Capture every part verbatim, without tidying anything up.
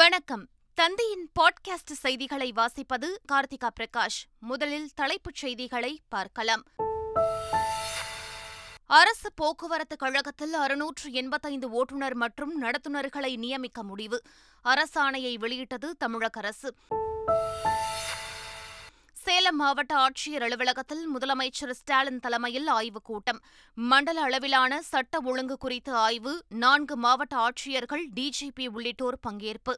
வணக்கம். தந்தையின் பாட்காஸ்ட் செய்திகளை வாசிப்பது கார்த்திகா பிரகாஷ். முதலில் தலைப்புச் செய்திகளை பார்க்கலாம். அரசு போக்குவரத்து கழகத்தில் அறுநூற்று எண்பத்தைந்து ஓட்டுநர் மற்றும் நடத்துனர்களை நியமிக்க முடிவு. அரசாணையை வெளியிட்டது தமிழக அரசு. சேலம் மாவட்ட ஆட்சியர் அலுவலகத்தில் முதலமைச்சர் ஸ்டாலின் தலைமையில் ஆய்வுக் கூட்டம். மண்டல அளவிலான சட்ட ஒழுங்கு குறித்து ஆய்வு. நான்கு மாவட்ட ஆட்சியர்கள், டிஜிபி உள்ளிட்டோர் பங்கேற்பு.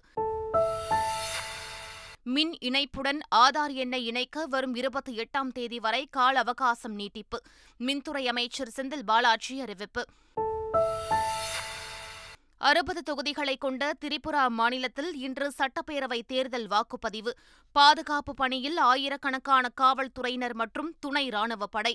மின் இணைப்புடன் ஆதார் எண்ணை இணைக்க வரும் இருபத்தி எட்டாம் தேதி வரை கால அவகாசம் நீட்டிப்பு. மின்துறை அமைச்சர் செந்தில் பாலாஜி அறிவிப்பு. அறுபது தொகுதிகளை கொண்ட திரிபுரா மாநிலத்தில் இன்று சட்டப்பேரவை தேர்தல் வாக்குப்பதிவு. பாதுகாப்பு பணியில் ஆயிரக்கணக்கான காவல்துறையினர் மற்றும் துணை ராணுவ படை.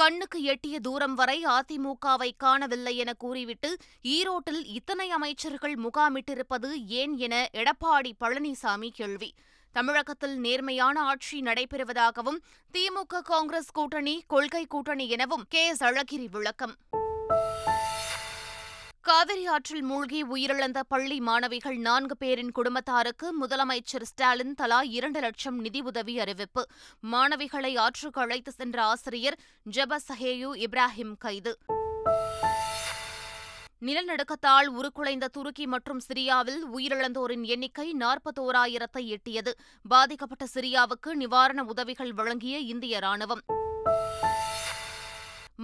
கண்ணுக்கு எட்டிய தூரம் வரை அதிமுகவை காணவில்லை என கூறிவிட்டு ஈரோட்டில் இத்தனை அமைச்சர்கள் முகாமிட்டிருப்பது ஏன் என எடப்பாடி பழனிசாமி கேள்வி. தமிழகத்தில் நேர்மையான ஆட்சி நடைபெறுவதாகவும் திமுக காங்கிரஸ் கூட்டணி கொள்கை கூட்டணி எனவும் கே.எஸ். அழகிரி விளக்கம். காவிரி ஆற்றில் மூழ்கி உயிரிழந்த பள்ளி மாணவிகள் நான்கு பேரின் குடும்பத்தாருக்கு முதலமைச்சர் ஸ்டாலின் தலா இரண்டு லட்சம் நிதியுதவி அறிவிப்பு. மாணவிகளை ஆற்றுக்கு அழைத்து சென்ற ஆசிரியர் ஜபா சஹேயு இப்ராஹிம் கைது. நிலநடுக்கத்தால் உருக்குலைந்த துருக்கி மற்றும் சிரியாவில் உயிரிழந்தோரின் எண்ணிக்கை நாற்பத்தோராயிரத்தை எட்டியது. பாதிக்கப்பட்ட சிரியாவுக்கு நிவாரண உதவிகள் வழங்கிய இந்திய ராணுவம்.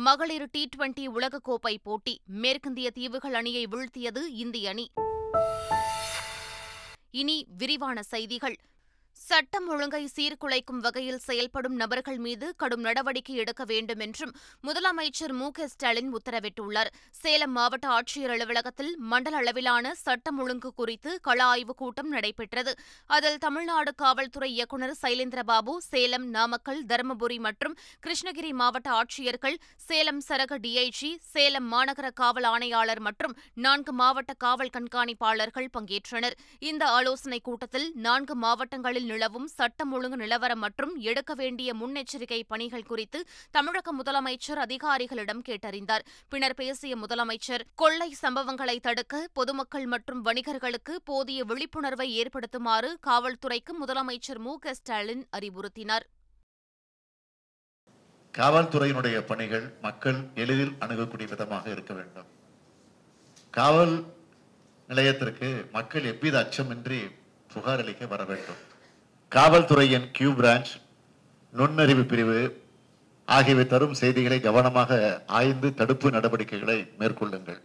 மகளிர் டி டுவெண்டி உலகக்கோப்பை போட்டி. மேற்கிந்திய தீவுகள் அணியை வீழ்த்தியது இந்திய அணி. இனி விரிவான செய்திகள். சட்டம் ஒழுங்கை சீர்குலைக்கும் வகையில் செயல்படும் நபர்கள் மீது கடும் நடவடிக்கை எடுக்க வேண்டும் என்றும் முதலமைச்சர் மு க ஸ்டாலின் உத்தரவிட்டுள்ளார். சேலம் மாவட்ட ஆட்சியர் அலுவலகத்தில் மண்டல அளவிலான சட்டம் ஒழுங்கு குறித்து கள ஆய்வுக் கூட்டம் நடைபெற்றது. அதில் தமிழ்நாடு காவல்துறை இயக்குநர் சைலேந்திரபாபு, சேலம், நாமக்கல், தருமபுரி மற்றும் கிருஷ்ணகிரி மாவட்ட ஆட்சியர்கள், சேலம் சரக டிஐஜி, சேலம் மாநகர காவல் ஆணையாளர் மற்றும் நான்கு மாவட்ட காவல் கண்காணிப்பாளர்கள் பங்கேற்றனர். இந்த ஆலோசனைக் கூட்டத்தில் நான்கு மாவட்டங்களில் நிலவும் சட்டம் ஒழுங்கு நிலவரம் மற்றும் எடுக்க வேண்டிய முன்னெச்சரிக்கை பணிகள் குறித்து தமிழக முதலமைச்சர் அதிகாரிகளிடம் கேட்டறிந்தார். பின்னர் பேசிய முதலமைச்சர், கொள்ளை சம்பவங்களை தடுக்க பொதுமக்கள் மற்றும் வணிகர்களுக்கு போதிய விழிப்புணர்வை ஏற்படுத்துமாறு காவல்துறைக்கு முதலமைச்சர் மு க ஸ்டாலின் அறிவுறுத்தினார். காவல்துறையினுடைய பணிகள் மக்கள் எளிதில் அணுகக்கூடிய விதமாக இருக்க வேண்டும். காவல் நிலையத்திற்கு மக்கள் எவ்வித அச்சமின்றி புகார் அளிக்க வர வேண்டும். காவல்துறையின் கியூ பிரான்ச், நுண்ணறிவு பிரிவு ஆகியவை தரும் செய்திகளை கவனமாக ஆய்ந்து தடுப்பு நடவடிக்கைகளை மேற்கொள்ளுங்கள்.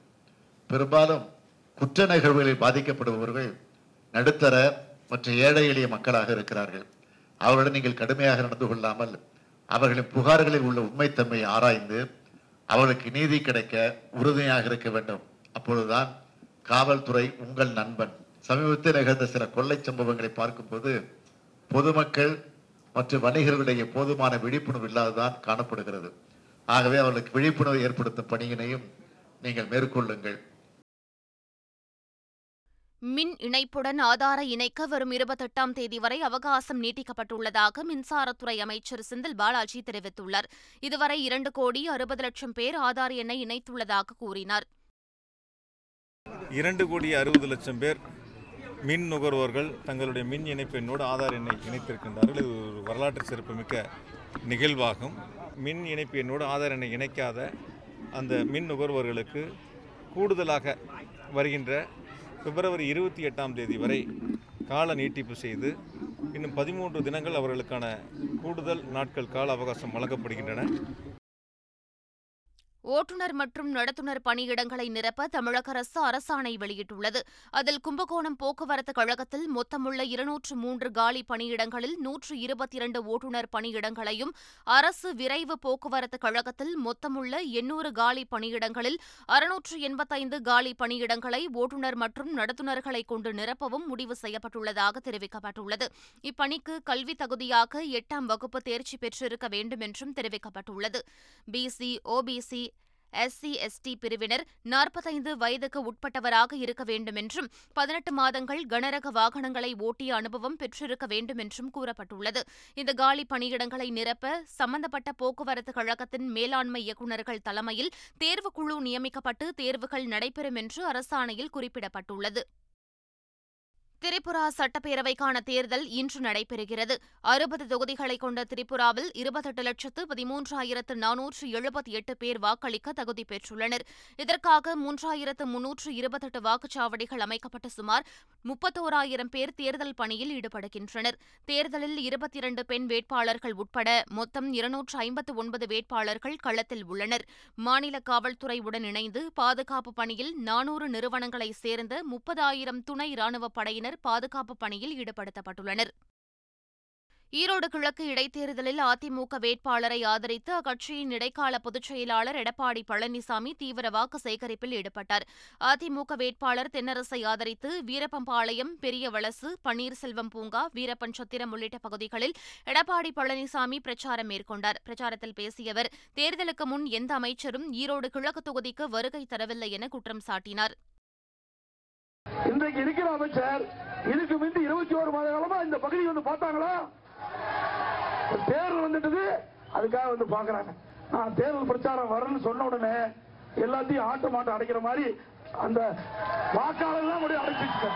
பெரும்பாலும் குற்ற நிகழ்வுகளில் பாதிக்கப்படுபவர்கள் நடுத்தர மற்றும் ஏழை எளிய மக்களாக இருக்கிறார்கள். அவர்களிடம் நீங்கள் கடுமையாக நடந்து கொள்ளாமல் அவர்களின் புகார்களில் உள்ள உண்மைத்தன்மையை ஆராய்ந்து அவர்களுக்கு நீதி கிடைக்க உறுதுணையாக இருக்க வேண்டும். அப்பொழுதுதான் காவல்துறை உங்கள் நண்பன். சமீபத்தில் நிகழ்ந்த சில கொள்ளை சம்பவங்களை பார்க்கும்போது பொதுமக்கள் மற்றும் வணிகர்களிடையே போதுமான விழிப்புணர்வு இல்லாததான் காணப்படுகிறது. ஆகவே அவர்களுக்கு விழிப்புணர்வு ஏற்படுத்தும் பணியினையும் நீங்கள் மேற்கொள்ளுங்கள். மின் இணைப்புடன் ஆதாரை இணைக்க வரும் இருபத்தெட்டாம் தேதி வரை அவகாசம் நீட்டிக்கப்பட்டுள்ளதாக மின்சாரத்துறை அமைச்சர் செந்தில் பாலாஜி தெரிவித்துள்ளார். இதுவரை இரண்டு கோடி அறுபது லட்சம் பேர் ஆதார் எண்ணை இணைத்துள்ளதாக கூறினார். இரண்டு கோடி அறுபது லட்சம் பேர் மின் நுகர்வோர்கள் தங்களுடைய மின் இணைப்பெண்ணோடு ஆதார் எண்ணை இணைத்திருக்கின்றார்கள். இது ஒரு வரலாற்று சிறப்புமிக்க நிகழ்வாகும். மின் இணைப்பு எண்ணோடு ஆதார் எண்ணை இணைக்காத அந்த மின் நுகர்வோர்களுக்கு கூடுதலாக வருகின்ற பிப்ரவரி இருபத்தி எட்டாம் தேதி வரை கால நீட்டிப்பு செய்து இன்னும் பதிமூன்று தினங்கள் அவர்களுக்கான கூடுதல் நாட்கள் கால அவகாசம் வழங்கப்படுகின்றன. ஓட்டுநர் மற்றும் நடத்துனர் பணியிடங்களை நிரப்ப தமிழக அரசு அரசாணை வெளியிட்டுள்ளது. அதில் கும்பகோணம் போக்குவரத்து கழகத்தில் மொத்தமுள்ள இருநூற்று மூன்று காலி பணியிடங்களில் நூற்று இருபத்தி இரண்டு ஓட்டுநர் பணியிடங்களையும், அரசு விரைவு போக்குவரத்து கழகத்தில் மொத்தமுள்ள எண்ணூறு காலி பணியிடங்களில் அறுநூற்று எண்பத்தைந்து காலி பணியிடங்களை ஓட்டுநர் மற்றும் நடத்துனர்களை கொண்டு நிரப்பவும் முடிவு செய்யப்பட்டுள்ளதாக தெரிவிக்கப்பட்டுள்ளது. இப்பணிக்கு கல்வி தகுதியாக எட்டாம் வகுப்பு தேர்ச்சி பெற்றிருக்க வேண்டும் என்றும் தெரிவிக்கப்பட்டுள்ளது. பிசி, ஓபிசி, எஸ்சி எஸ்டி பிரிவினர் நாற்பத்தைந்து வயதுக்கு உட்பட்டவராக இருக்க வேண்டும் என்றும் பதினெட்டு மாதங்கள் கனரக வாகனங்களை ஓட்டிய அனுபவம் பெற்றிருக்க வேண்டும் என்றும் கூறப்பட்டுள்ளது. இந்த காலி பணியிடங்களை நிரப்ப சம்பந்தப்பட்ட போக்குவரத்து கழகத்தின் மேலாண்மை இயக்குநர்கள் தலைமையில் தேர்வுக்குழு நியமிக்கப்பட்டு தேர்வுகள் நடைபெறும் என்று அரசாணையில் குறிப்பிடப்பட்டுள்ளது. திரிபுரா சட்டப்பேரவைக்கான தேர்தல் இன்று நடைபெறுகிறது. அறுபது தொகுதிகளை கொண்ட திரிபுராவில் இருபத்தெட்டு லட்சத்து பதிமூன்றாயிரத்து நானூற்று எழுபத்தி எட்டு பேர் வாக்களிக்க தகுதி பெற்றுள்ளனர். இதற்காக மூன்றாயிரத்து முன்னூற்று இருபத்தெட்டு வாக்குச்சாவடிகள் அமைக்கப்பட்ட சுமார் முப்பத்தோராயிரம் பேர் தேர்தல் பணியில் ஈடுபடுகின்றனர். தேர்தலில் இருபத்தி இரண்டு பெண் வேட்பாளர்கள் உட்பட மொத்தம் இருநூற்று ஐம்பத்து ஒன்பது வேட்பாளர்கள் களத்தில் உள்ளனர். மாநில காவல்துறையுடன் இணைந்து பாதுகாப்பு பணியில் நானூறு நிறுவனங்களைச் சேர்ந்த முப்பதாயிரம் துணை ராணுவப் படையினர் பாதுகாப்பு பணியில் ஈடுபடுத்தப்பட்டுள்ளனர். ஈரோடு கிழக்கு இடைத்தேர்தலில் அதிமுக வேட்பாளரை ஆதரித்து அக்கட்சியின் இடைக்கால பொதுச் செயலாளர் எடப்பாடி பழனிசாமி தீவிர வாக்கு சேகரிப்பில் ஈடுபட்டார். அதிமுக வேட்பாளர் தென்னரசை ஆதரித்து வீரப்பம்பாளையம், பெரிய வலசு, பன்னீர்செல்வம் பூங்கா, வீரப்பன்சத்திரம் உள்ளிட்ட பகுதிகளில் எடப்பாடி பழனிசாமி பிரச்சாரம் மேற்கொண்டார். பிரச்சாரத்தில் பேசிய அவர், தேர்தலுக்கு முன் எந்த அமைச்சரும் ஈரோடு கிழக்கு தொகுதிக்கு வருகை தரவில்லை என குற்றம் சாட்டினார். இன்றைக்கு இருக்கிற அமைச்சர் இதுக்கு முந்தி இருபத்தி ஒரு மாத காலமா இந்த பகுதியை வந்து பார்த்தாங்களா? தேர்தல் வந்துட்டது, அதுக்காக வந்து பாக்குறாங்க. நான் தேர்தல் பிரச்சாரம் வரேன்னு சொன்ன உடனே எல்லாத்தையும் ஆட்டு மாட்டு அடைக்கிற மாதிரி அந்த வாக்காளர் தான் முடிவு அழைச்சிட்டு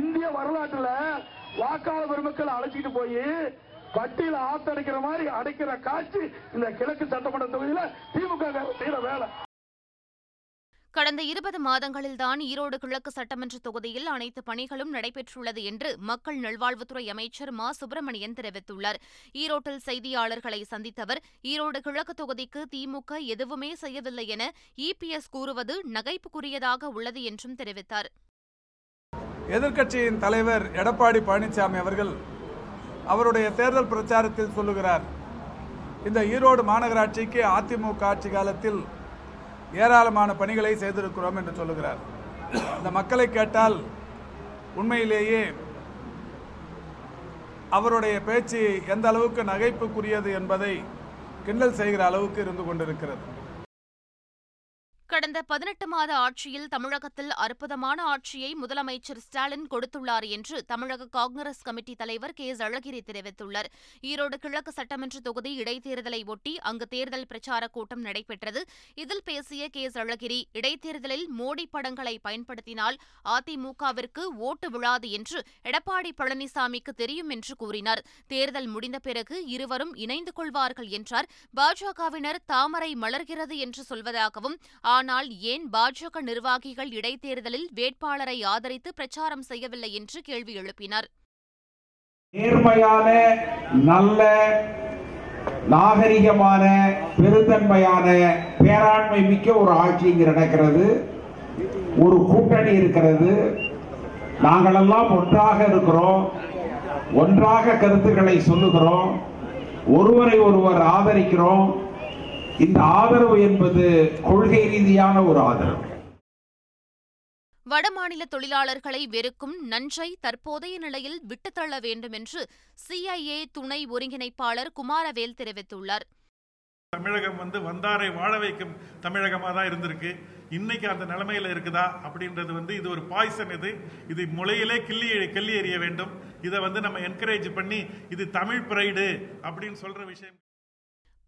இந்திய வரலாற்றுல வாக்காளர் பெருமக்கள் அழைச்சிட்டு போய் பட்டியல ஆத்தடைக்கிற மாதிரி அடைக்கிற காட்சி இந்த கிழக்கு சட்டமன்ற தொகுதியில திமுக செய்யற வேலை. கடந்த இருபது மாதங்களில்தான் ஈரோடு கிழக்கு சட்டமன்ற தொகுதியில் அனைத்து பணிகளும் நடைபெற்றுள்ளது என்று மக்கள் நல்வாழ்வுத்துறை அமைச்சர் மா சுப்பிரமணியன் தெரிவித்துள்ளார். ஈரோட்டில் செய்தியாளர்களை சந்தித்த அவர், ஈரோடு கிழக்கு தொகுதிக்கு திமுக எதுவுமே செய்யவில்லை என இபிஎஸ் கூறுவது நகைப்புக்குரியதாக உள்ளது என்றும் தெரிவித்தார். எதிர்க்கட்சியின் தலைவர் எடப்பாடி பழனிசாமி அவர்கள் அவருடைய தேர்தல் பிரச்சாரத்தில் சொல்லுகிறார், இந்த ஈரோடு மாநகராட்சிக்கு அதிமுக ஆட்சி காலத்தில் ஏராளமான பணிகளை செய்திருக்கிறோம் என்று சொல்லுகிறார். இந்த மக்களை கேட்டால் உண்மையிலேயே அவருடைய பேச்சு எந்த அளவுக்கு நகைப்புக்குரியது என்பதை கிண்டல் செய்கிற அளவுக்கு இருந்து கொண்டிருக்கிறது. கடந்த பதினெட்டு மாத ஆட்சியில் தமிழகத்தில் அற்புதமான ஆட்சியை முதலமைச்சர் ஸ்டாலின் கொடுத்துள்ளார் என்று தமிழக காங்கிரஸ் கமிட்டி தலைவர் கே.எஸ். அழகிரி தெரிவித்துள்ளார். ஈரோடு கிழக்கு சட்டமன்ற தொகுதி இடைத்தேர்தலை ஒட்டி அங்கு தேர்தல் பிரச்சாரக் கூட்டம் நடைபெற்றது. இதில் பேசிய கே.எஸ். அழகிரி, இடைத்தேர்தலில் மோடி படங்களை பயன்படுத்தினால் அதிமுகவிற்கு ஓட்டு விழாது என்று எடப்பாடி பழனிசாமிக்கு தெரியும் என்று கூறினார். தேர்தல் முடிந்த பிறகு இருவரும் இணைந்து கொள்வார்கள் என்றார். பாஜகவினர் தாமரை மலர்கிறது என்று சொல்வதாகவும், ஆனால் ஏன் பாஜக நிர்வாகிகள் இடைத்தேர்தலில் வேட்பாளரை ஆதரித்து பிரச்சாரம் செய்யவில்லை என்று கேள்வி எழுப்பினார். நேர்மையான, நல்ல, நாகரிகமான, பெருந்தன்மையான, பேராண்மை மிக்க ஒரு ஆட்சி இங்கு நடக்கிறது. ஒரு கூட்டணி இருக்கிறது. நாங்களெல்லாம் ஒன்றாக இருக்கிறோம், ஒன்றாக கருத்துக்களை சொல்லுகிறோம், ஒருவரை ஒருவர் ஆதரிக்கிறோம். இந்த ஆதரவு என்பது கொள்கை ரீதியான ஒரு ஆதரவு. வடமாநில தொழிலாளர்களை வெறுக்கும் நஞ்சை தற்போதைய நிலையில் விட்டுத்தள்ள வேண்டும் என்று சிஐஏ துணை ஒருங்கிணைப்பாளர் குமாரவேல் தெரிவித்துள்ளார். தமிழகம் வந்து வந்தாரை வாழ வைக்கும் தமிழகமாக தான் இருந்திருக்கு. இன்னைக்கு அந்த நிலைமையில இருக்குதா அப்படின்றது வந்து இது ஒரு பாய்சன். இது இது முளையிலே கிள்ளி கிள்ளி எறிய வேண்டும். இதை வந்து நம்ம என்கரேஜ் பண்ணி இது தமிழ் பிரைடு அப்படின்னு சொல்ற விஷயம்.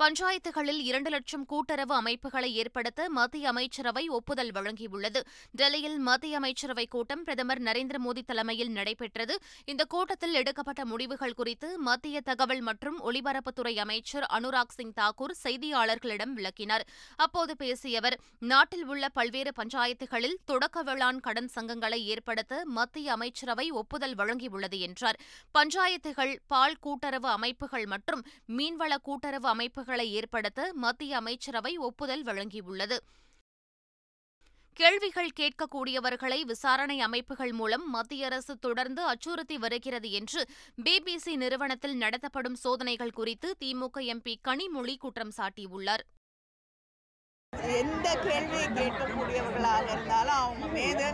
பஞ்சாயத்துகளில் இரண்டு லட்சம் கூட்டுறவு அமைப்புகளை ஏற்படுத்த மத்திய அமைச்சரவை ஒப்புதல் வழங்கியுள்ளது. டெல்லியில் மத்திய அமைச்சரவை கூட்டம் பிரதமர் நரேந்திரமோடி தலைமையில் நடைபெற்றது. இந்த கூட்டத்தில் எடுக்கப்பட்ட முடிவுகள் குறித்து மத்திய தகவல் மற்றும் ஒலிபரப்புத்துறை அமைச்சர் அனுராக் சிங் தாக்கூர் செய்தியாளர்களிடம் விளக்கினார். அப்போது பேசிய அவர், நாட்டில் உள்ள பல்வேறு பஞ்சாயத்துகளில் தொடக்க வேளாண் கடன் சங்கங்களை ஏற்படுத்த மத்திய அமைச்சரவை ஒப்புதல் வழங்கியுள்ளது என்றார். பஞ்சாயத்துகள், பால் கூட்டுறவு அமைப்புகள் மற்றும் மீன்வள கூட்டுறவு அமைப்புகள் ஏற்படுத்த மத்திய அமைச்சரவை ஒப்புதல் வழங்கியுள்ளது. கேள்விகள் கேட்கக்கூடியவர்களை விசாரணை அமைப்புகள் மூலம் மத்திய அரசு தொடர்ந்து அச்சுறுத்தி வருகிறது என்று பிபிசி நிறுவனத்தில் நடத்தப்படும் சோதனைகள் குறித்து திமுக எம்பி கனிமொழி குற்றம் சாட்டியுள்ளார். எந்த கேள்வியை கேட்கக்கூடியவர்களாக இருந்தாலும் அவங்க மீது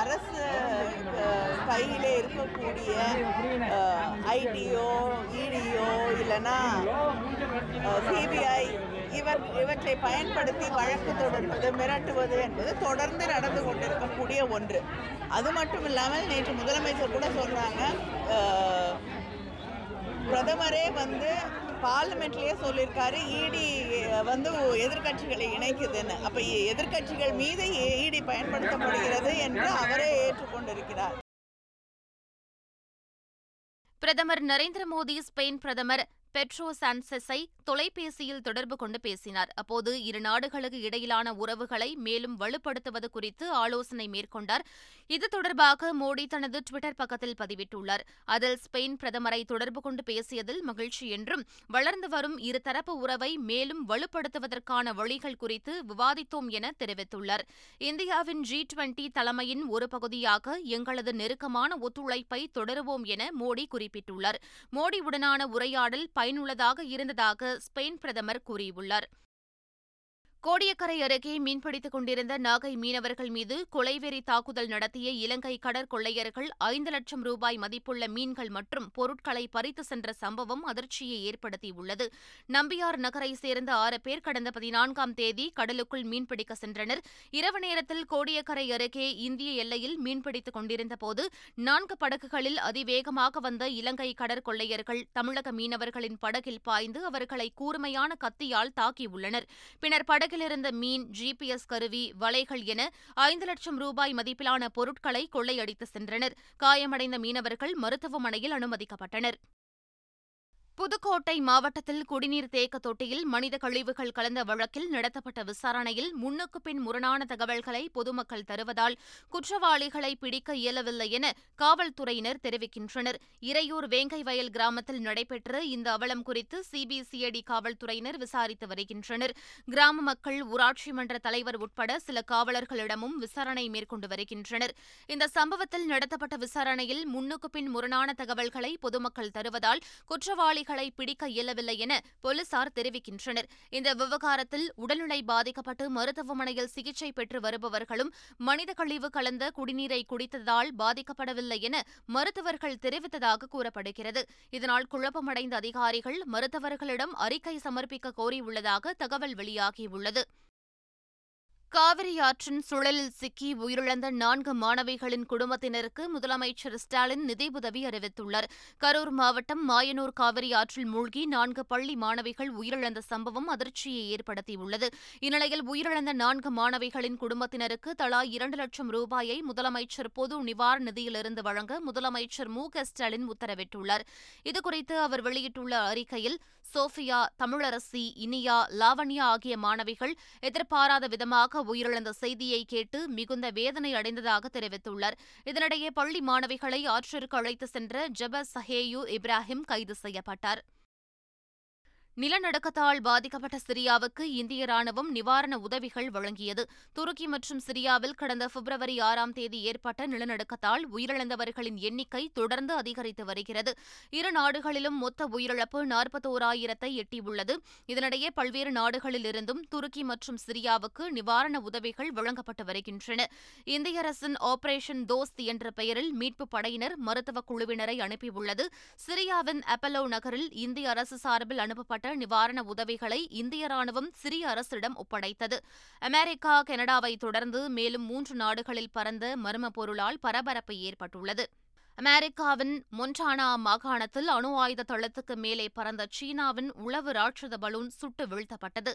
அரசு கையிலே இருக்கக்கூடிய ஐடியோ, இடியோ, இல்லைன்னா சிபிஐ இவர் இவற்றை பயன்படுத்தி வழக்கு தொடர்வது, மிரட்டுவது என்பது தொடர்ந்து நடந்து கொண்டிருக்கக்கூடிய ஒன்று. அது மட்டும் இல்லாமல் நேற்று முதலமைச்சர் கூட சொல்கிறாங்க, பிரதமரே வந்து பார்லிமெண்ட்லேயே சொல்லியிருக்காரு இடி வந்து எதிர்க்கட்சிகளை இணைக்குதுன்னு. அப்போ எதிர்க்கட்சிகள் மீது இடி பயன்படுத்தப்படுகிறது என்று அவரே ஏற்றுக்கொண்டிருக்கிறார். பிரதமர் நரேந்திர மோடி ஸ்பெயின் பிரதமர் பெட்ரோ சான்சஸை தொலைபேசியில் தொடர்பு கொண்டு பேசினார். அப்போது இரு நாடுகளுக்கு இடையிலான உறவுகளை மேலும் வலுப்படுத்துவது குறித்து ஆலோசனை மேற்கொண்டார். இது தொடர்பாக மோடி தனது டுவிட்டர் பக்கத்தில் பதிவிட்டுள்ளார். அதில் ஸ்பெயின் பிரதமரை தொடர்பு கொண்டு பேசியதில் மகிழ்ச்சி என்றும், வளர்ந்து வரும் இருதரப்பு உறவை மேலும் வலுப்படுத்துவதற்கான வழிகள் குறித்து விவாதித்தோம் என தெரிவித்துள்ளார். இந்தியாவின் ஜி டுவெண்டி தலைமையின் ஒரு பகுதியாக எங்களது நெருக்கமான ஒத்துழைப்பை தொடருவோம் என மோடி குறிப்பிட்டுள்ளார். மோடியுடனான உரையாடல் பயனுள்ளதாக இருந்ததாக ஸ்பெயின் பிரதமர் கூறியுள்ளார். கோடியக்கரை அருகே மீன்பிடித்துக் கொண்டிருந்த நாகை மீனவர்கள் மீது கொலைவெறி தாக்குதல் நடத்திய இலங்கை கடற்கொள்ளையர்கள் ஐந்து லட்சம் ரூபாய் மதிப்புள்ள மீன்கள் மற்றும் பொருட்களை பறித்து சென்ற சம்பவம் அதிர்ச்சியை ஏற்படுத்தியுள்ளது. நம்பியார் நகரை சேர்ந்த ஆறு பேர் கடந்த பதினான்காம் தேதி கடலுக்குள் மீன்பிடிக்க சென்றனர். இரவு நேரத்தில் கோடியக்கரை அருகே இந்திய எல்லையில் மீன்பிடித்துக் கொண்டிருந்தபோது நான்கு படகுகளில் அதிவேகமாக வந்த இலங்கை கடற்கொள்ளையர்கள் தமிழக மீனவர்களின் படகில் பாய்ந்து அவர்களை கூர்மையான கத்தியால் தாக்கியுள்ளனர். பின்னர் படகு இருந்த மீன், ஜிபிஎஸ் கருவி, வலைகள் என ஐந்து லட்சம் ரூபாய் மதிப்பிலான பொருட்களை கொள்ளையடித்து சென்றனர். காயமடைந்த மீனவர்கள் மருத்துவமனையில் அனுமதிக்கப்பட்டனர். புதுக்கோட்டை மாவட்டத்தில் குடிநீர் தேக்க தொட்டியில் மனித கழிவுகள் கலந்த வழக்கில் நடத்தப்பட்ட விசாரணையில் முன்னுக்கு பின் முரணான தகவல்களை பொதுமக்கள் தருவதால் குற்றவாளிகளை பிடிக்க இயலவில்லை என காவல்துறையினர் தெரிவிக்கின்றனர். இறையூர் வேங்கை வயல் கிராமத்தில் நடைபெற்ற இந்த அவலம் குறித்து சிபிசிஐடி காவல்துறையினர் விசாரித்து வருகின்றனர். கிராம மக்கள், ஊராட்சி மன்ற தலைவர் உட்பட சில காவலர்களிடமும் விசாரணை மேற்கொண்டு வருகின்றனர். இந்த சம்பவத்தில் நடத்தப்பட்ட விசாரணையில் முன்னுக்கு பின் முரணான தகவல்களை பொதுமக்கள் தருவதால் குற்றவாளி களை பிடிக்க இயலவில்லை என போலீசார் தெரிவிக்கின்றனர். இந்த விவகாரத்தில் உடல்நிலை பாதிக்கப்பட்டு மருத்துவமனையில் சிகிச்சை பெற்று வருபவர்களும் மனித கழிவு கலந்த குடிநீரை குடித்ததால் பாதிக்கப்படவில்லை என மருத்துவர்கள் தெரிவித்ததாக கூறப்படுகிறது. இதனால் குழப்பமடைந்த அதிகாரிகள் மருத்துவர்களிடம் அறிக்கை சமர்ப்பிக்க கோரியுள்ளதாக தகவல் வெளியாகியுள்ளது. காவிரி ஆற்றின் சுழலில் சிக்கி உயிரிழந்த நான்கு மாணவிகளின் குடும்பத்தினருக்கு முதலமைச்சர் ஸ்டாலின் நிதியுதவி அறிவித்துள்ளார். கரூர் மாவட்டம் மாயனூர் காவிரி ஆற்றில் மூழ்கி நான்கு பள்ளி மாணவிகள் உயிரிழந்த சம்பவம் அதிர்ச்சியை ஏற்படுத்தியுள்ளது. இந்நிலையில் உயிரிழந்த நான்கு மாணவிகளின் குடும்பத்தினருக்கு தலா இரண்டு லட்சம் ரூபாயை முதலமைச்சர் பொது நிவாரண நிதியிலிருந்து வழங்க முதலமைச்சர் மு க ஸ்டாலின் உத்தரவிட்டுள்ளார். இதுகுறித்து அவர் வெளியிட்டுள்ள அறிக்கையில், சோபியா, தமிழரசி, இனியா, லாவண்யா ஆகிய மாணவிகள் எதிர்பாராத விதமாக உயிரிழந்த செய்தியை கேட்டு மிகுந்த வேதனை அடைந்ததாக தெரிவித்துள்ளார். இதனிடையே பள்ளி மாணவிகளை ஆற்றிற்கு அழைத்து சென்ற ஜபா சஹேயு இப்ராஹிம் கைது செய்யப்பட்டார். நிலநடுக்கத்தால் பாதிக்கப்பட்ட சிரியாவுக்கு இந்திய ராணுவம் நிவாரண உதவிகள் வழங்கியது. துருக்கி மற்றும் சிரியாவில் கடந்த பிப்ரவரி ஆறாம் தேதி ஏற்பட்ட நிலநடுக்கத்தால் உயிரிழந்தவர்களின் எண்ணிக்கை தொடர்ந்து அதிகரித்து வருகிறது. இரு நாடுகளிலும் மொத்த உயிரிழப்பு நாற்பத்தோராயிரத்தை எட்டியுள்ளது. இதனிடையே பல்வேறு நாடுகளிலிருந்தும் துருக்கி மற்றும் சிரியாவுக்கு நிவாரண உதவிகள் வழங்கப்பட்டு வருகின்றன. இந்திய அரசின் ஆபரேஷன் தோஸ்த் என்ற பெயரில் மீட்புப் படையினர் மருத்துவக் குழுவினரை அனுப்பியுள்ளது. சிரியாவின் அப்பலோ நகரில் இந்திய அரசு சார்பில் அனுப்பப்பட்ட நிவாரண உதவிகளை இந்திய ராணுவம் சிரிய அரசிடம் ஒப்படைத்தது. அமெரிக்கா, கனடாவை தொடர்ந்து மேலும் மூன்று நாடுகளில் பரந்த மர்ம பொருளால் பரபரப்பு ஏற்பட்டுள்ளது. அமெரிக்காவின் மொன்டானா மாகாணத்தில் அணு ஆயுத தளத்துக்கு மேலே பறந்த சீனாவின் உளவு ராட்சத பலூன் சுட்டு வீழ்த்தப்பட்டது.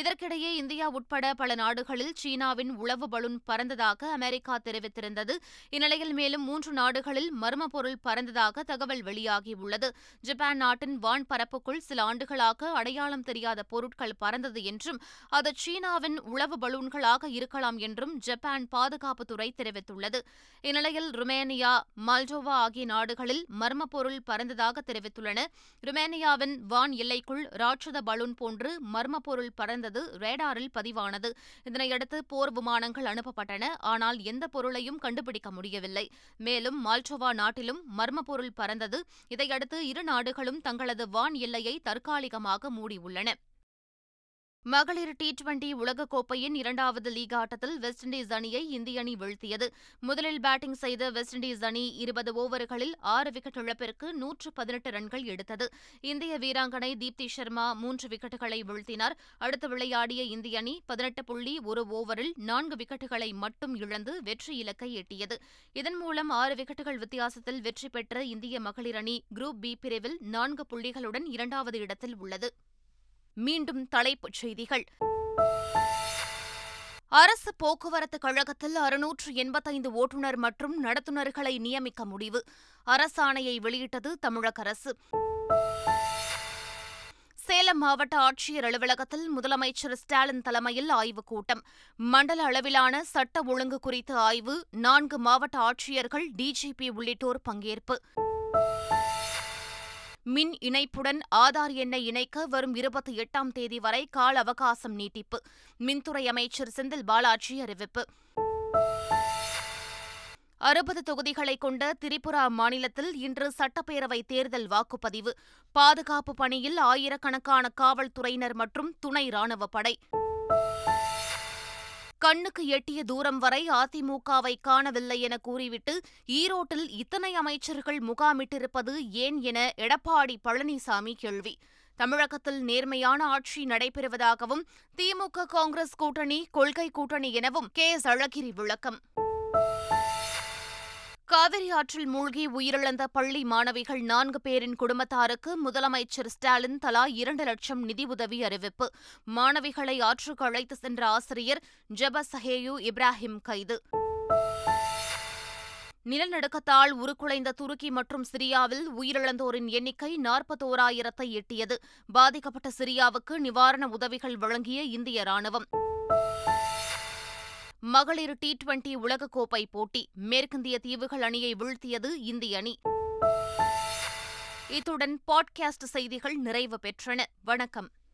இதற்கிடையே இந்தியா உட்பட பல நாடுகளில் சீனாவின் உளவு பலூன் பறந்ததாக அமெரிக்கா தெரிவித்திருந்தது. இந்நிலையில் மேலும் மூன்று நாடுகளில் மர்ம பொருள் பறந்ததாக தகவல் வெளியாகியுள்ளது. ஜப்பான் நாட்டின் வான் பரப்புக்குள் சில ஆண்டுகளாக அடையாளம் தெரியாத பொருட்கள் பறந்தது என்றும் அது சீனாவின் உளவு பலூன்களாக இருக்கலாம் என்றும் ஜப்பான் பாதுகாப்புத்துறை தெரிவித்துள்ளது. இந்நிலையில் ருமேனியா, மால்டோவா ஆகிய நாடுகளில் மர்ம பொருள் பறந்ததாக தெரிவித்துள்ளன. ருமேனியாவின் வான் எல்லைக்குள் ராட்சத பலூன் போன்று மர்ம பொருள் பறந்தது ரேடாரில் பதிவானது. இதனையடுத்து போர் விமானங்கள் அனுப்பப்பட்டன, ஆனால் எந்த பொருளையும் கண்டுபிடிக்க முடியவில்லை. மேலும் மால்டோவா நாட்டிலும் மர்ம பொருள் பறந்தது. இதையடுத்து இரு நாடுகளும் தங்களது வான் எல்லையை தற்காலிகமாக மூடியுள்ளன. மகளிர் டி டுவெண்டி உலகக்கோப்பையின் இரண்டாவது லீக் ஆட்டத்தில் வெஸ்ட் இண்டீஸ் அணியை இந்திய அணி வீழ்த்தியது. முதலில் பேட்டிங் செய்த வெஸ்ட் இண்டீஸ் அணி இருபது ஓவர்களில் ஆறு விக்கெட் இழப்பிற்கு நூற்று பதினெட்டு ரன்கள் எடுத்தது. இந்திய வீராங்கனை தீப்தி ஷர்மா மூன்று விக்கெட்டுகளை வீழ்த்தினார். அடுத்து விளையாடிய இந்திய அணி பதினெட்டு புள்ளி ஒரு ஓவரில் நான்கு விக்கெட்டுகளை மட்டும் இழந்து வெற்றி இலக்கை எட்டியது. இதன் மூலம் ஆறு விக்கெட்டுகள் வித்தியாசத்தில் வெற்றி பெற்ற இந்திய மகளிர் அணி குரூப் பி பிரிவில் நான்கு புள்ளிகளுடன் இரண்டாவது இடத்தில் உள்ளது. மீண்டும் தலைப்புச் செய்திகள். அரசு போக்குவரத்து கழகத்தில் அறுநூற்று எண்பத்தைந்து ஓட்டுநர் மற்றும் நடத்துனர்களை நியமிக்க முடிவு. அரசாணையை வெளியிட்டது தமிழக அரசு. சேலம் மாவட்ட ஆட்சியர் அலுவலகத்தில் முதலமைச்சர் ஸ்டாலின் தலைமையில் ஆய்வுக் கூட்டம். மண்டல அளவிலான சட்ட ஒழுங்கு குறித்த ஆய்வு. நான்கு மாவட்ட ஆட்சியர்கள், டிஜிபி உள்ளிட்டோர் பங்கேற்பு. மின் இணைப்புடன் ஆதார் எண்ணை இணைக்க வரும் இருபத்தி எட்டாம் தேதி வரை கால அவகாசம் நீட்டிப்பு. மின்துறை அமைச்சர் செந்தில் பாலாஜி அறிவிப்பு. அறுபது தொகுதிகளை கொண்ட திரிபுரா மாநிலத்தில் இன்று சட்டப்பேரவை தேர்தல் வாக்குப்பதிவு. பாதுகாப்பு பணியில் ஆயிரக்கணக்கான காவல்துறையினர் மற்றும் துணை ராணுவப் படை. கண்ணுக்கு எட்டிய தூரம் வரை அதிமுகவை காணவில்லை என கூறிவிட்டு ஈரோட்டில் இத்தனை அமைச்சர்கள் முகாமிட்டிருப்பது ஏன் என எடப்பாடி பழனிசாமி கேள்வி. தமிழகத்தில் நேர்மையான ஆட்சி நடைபெறுவதாகவும் திமுக காங்கிரஸ் கூட்டணி கொள்கை கூட்டணி எனவும் கே.எஸ். அழகிரி விளக்கம். காவிரி ஆற்றில் மூழ்கி உயிரிழந்த பள்ளி மாணவிகள் நான்கு பேரின் குடும்பத்தாருக்கு முதலமைச்சர் ஸ்டாலின் தலா இரண்டு லட்சம் நிதியுதவி அறிவிப்பு. மாணவிகளை ஆற்றுக்கு அழைத்து சென்ற ஆசிரியர் ஜபா சஹேயு இப்ராஹிம் கைது. நிலநடுக்கத்தால் உருக்குலைந்த துருக்கி மற்றும் சிரியாவில் உயிரிழந்தோரின் எண்ணிக்கை நாற்பத்தோராயிரத்தை எட்டியது. பாதிக்கப்பட்ட சிரியாவுக்கு நிவாரண உதவிகள் வழங்கிய இந்திய ராணுவம். மகளிர் டி டுவெண்டி உலகக்கோப்பை போட்டி. மேற்கிந்திய தீவுகள் அணியை வீழ்த்தியது இந்திய அணி. இத்துடன் பாட்காஸ்ட் செய்திகள் நிறைவு பெற்றன. வணக்கம்.